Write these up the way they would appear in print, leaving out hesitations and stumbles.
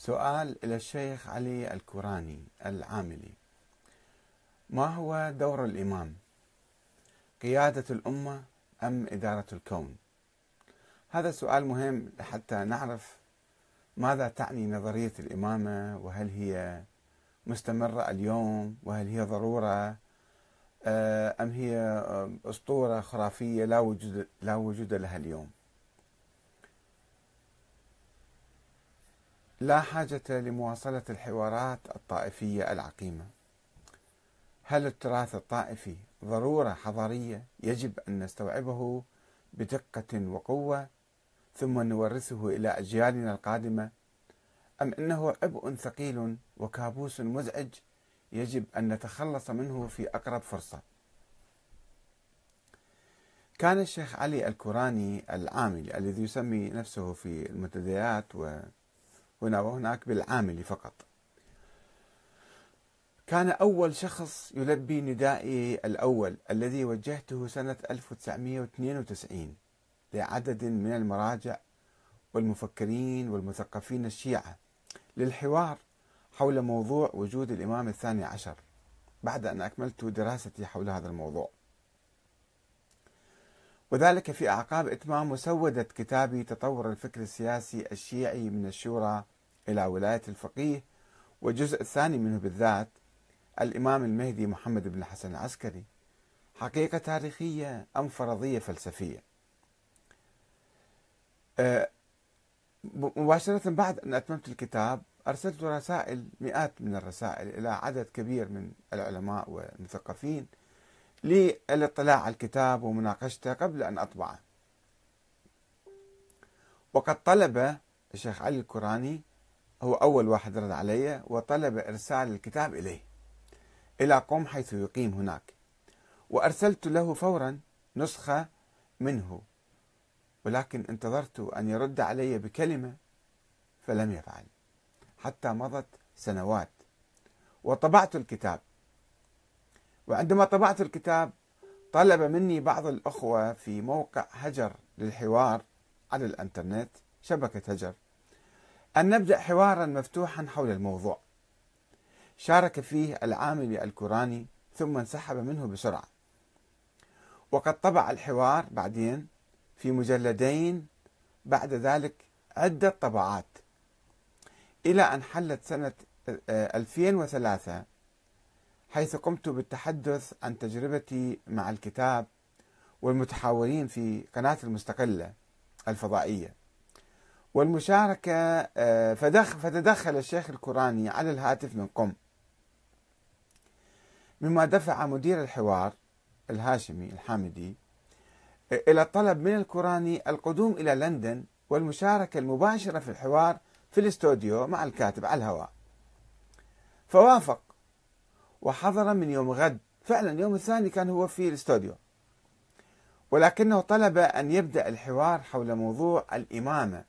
سؤال إلى الشيخ علي الكوراني العاملي: ما هو دور الإمام؟ قيادة الأمة أم إدارة الكون؟ هذا سؤال مهم حتى نعرف ماذا تعني نظرية الإمامة، وهل هي مستمرة اليوم، وهل هي ضرورة أم هي أسطورة خرافية لا وجود لها اليوم. لا حاجة لمواصلة الحوارات الطائفية العقيمة. هل التراث الطائفي ضرورة حضارية يجب أن نستوعبه بدقة وقوة ثم نورثه إلى أجيالنا القادمة، أم أنه عبء ثقيل وكابوس مزعج يجب أن نتخلص منه في أقرب فرصة؟ كان الشيخ علي الكوراني العاملي، الذي يسمي نفسه في المنتديات وهنا وهناك بالعاملي فقط، كان أول شخص يلبي ندائي الأول الذي وجهته سنة 1992 لعدد من المراجع والمفكرين والمثقفين الشيعة للحوار حول موضوع وجود الإمام الثاني عشر، بعد أن أكملت دراستي حول هذا الموضوع، وذلك في أعقاب إتمام مسودة كتابي تطور الفكر السياسي الشيعي من الشورى إلى ولاية الفقيه، والجزء الثاني منه بالذات الإمام المهدي محمد بن حسن العسكري، حقيقة تاريخية أم فرضية فلسفية. مباشرة بعد أن أتممت الكتاب أرسلت رسائل، مئات من الرسائل، إلى عدد كبير من العلماء والمثقفين للاطلاع على الكتاب ومناقشته قبل أن أطبعه. وقد طلب الشيخ علي الكوراني، هو أول واحد رد علي، وطلب إرسال الكتاب إليه إلى قم حيث يقيم هناك، وأرسلت له فورا نسخة منه، ولكن انتظرت أن يرد علي بكلمة فلم يفعل، حتى مضت سنوات وطبعت الكتاب. وعندما طبعت الكتاب طلب مني بعض الأخوة في موقع هجر للحوار على الانترنت، شبكة هجر، أن نبدأ حوارا مفتوحا حول الموضوع. شارك فيه العاملي الكوراني ثم انسحب منه بسرعة، وقد طبع الحوار بعدين في مجلدين، بعد ذلك عدة طبعات، إلى أن حلت سنة 2003، حيث قمت بالتحدث عن تجربتي مع الكتاب والمتحاورين في قناة المستقلة الفضائية والمشاركة. فتدخل الشيخ الكوراني على الهاتف من قم، مما دفع مدير الحوار الهاشمي الحامدي إلى الطلب من الكوراني القدوم إلى لندن والمشاركة المباشرة في الحوار في الاستوديو مع الكاتب على الهواء، فوافق وحضر من يوم غد. فعلا يوم الثاني كان هو في الاستوديو، ولكنه طلب أن يبدأ الحوار حول موضوع الإمامة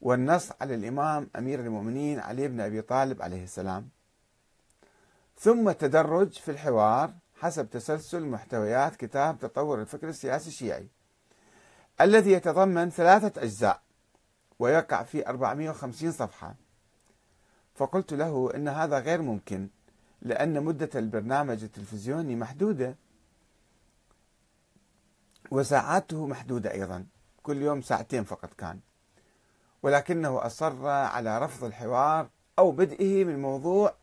والنص على الإمام أمير المؤمنين علي بن أبي طالب عليه السلام، ثم تدرج في الحوار حسب تسلسل محتويات كتاب تطور الفكر السياسي الشيعي، الذي يتضمن 3 أجزاء ويقع في 450 صفحة. فقلت له إن هذا غير ممكن، لأن مدة البرنامج التلفزيوني محدودة وساعاته محدودة أيضا، كل يوم 2 ساعة فقط كان، ولكنه أصر على رفض الحوار أو بدئه من موضوع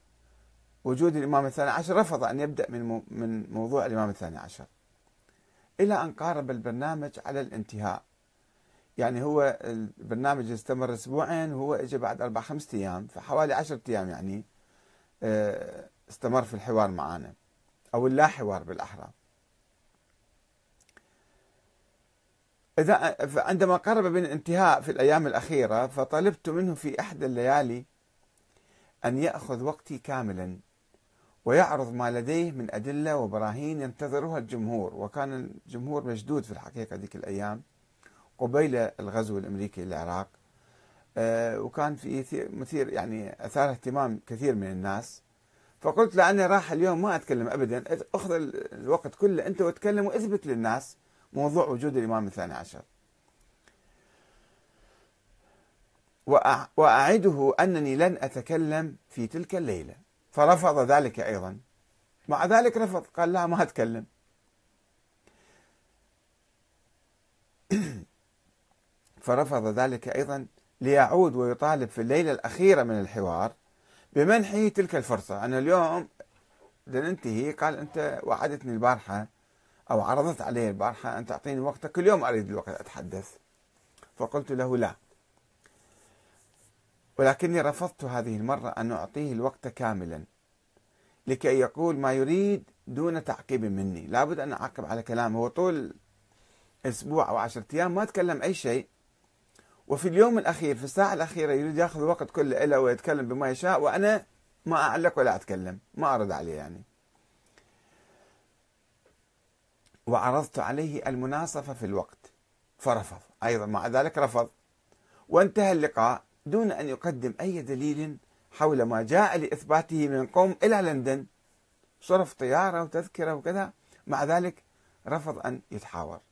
وجود الإمام الثاني عشر، رفض أن يبدأ من موضوع الإمام الثاني عشر، إلى أن قارب البرنامج على الانتهاء. يعني هو البرنامج استمر 2 أسبوع، وهو إجا بعد 4-5 أيام، فحوالي 10 أيام يعني استمر في الحوار معانا، أو اللا حوار بالأحرى. عندما قرب من الانتهاء في الأيام الأخيرة، فطلبت منه في إحدى الليالي أن يأخذ وقتي كاملا ويعرض ما لديه من أدلة وبراهين ينتظرها الجمهور، وكان الجمهور مشدود في الحقيقة ذيك الأيام قبيل الغزو الأمريكي للعراق، وكان في مثير يعني أثار اهتمام كثير من الناس. فقلت لأني راح اليوم ما أتكلم أبدا، أخذ الوقت كله أنت وتكلم وأثبت للناس موضوع وجود الإمام الثاني عشر. وأعده أنني لن أتكلم في تلك الليلة. فرفض ذلك أيضا، مع ذلك رفض، قال لا ما أتكلم. فرفض ذلك أيضا ليعود ويطالب في الليلة الأخيرة من الحوار بمنحه تلك الفرصة. أنا اليوم ننتهي، قال أنت وعدتني البارحة أو عرضت علي البارحة أن تعطيني وقتك، كل يوم أريد الوقت أتحدث. فقلت له لا، ولكني رفضت هذه المرة أن أعطيه الوقت كاملا لكي يقول ما يريد دون تعقيب مني، لابد أن أعقب على كلامه. وطول أسبوع أو 10 أيام ما أتكلم أي شيء، وفي اليوم الأخير في الساعة الأخيرة يريد يأخذ الوقت كله إله ويتكلم بما يشاء، وأنا ما أعلق ولا أتكلم، ما أرد عليه يعني. وعرضت عليه المناصفة في الوقت فرفض أيضا، مع ذلك رفض. وانتهى اللقاء دون أن يقدم أي دليل حول ما جاء لإثباته من قم إلى لندن، صرف طيارة وتذكرة وكذا، مع ذلك رفض أن يتحاور.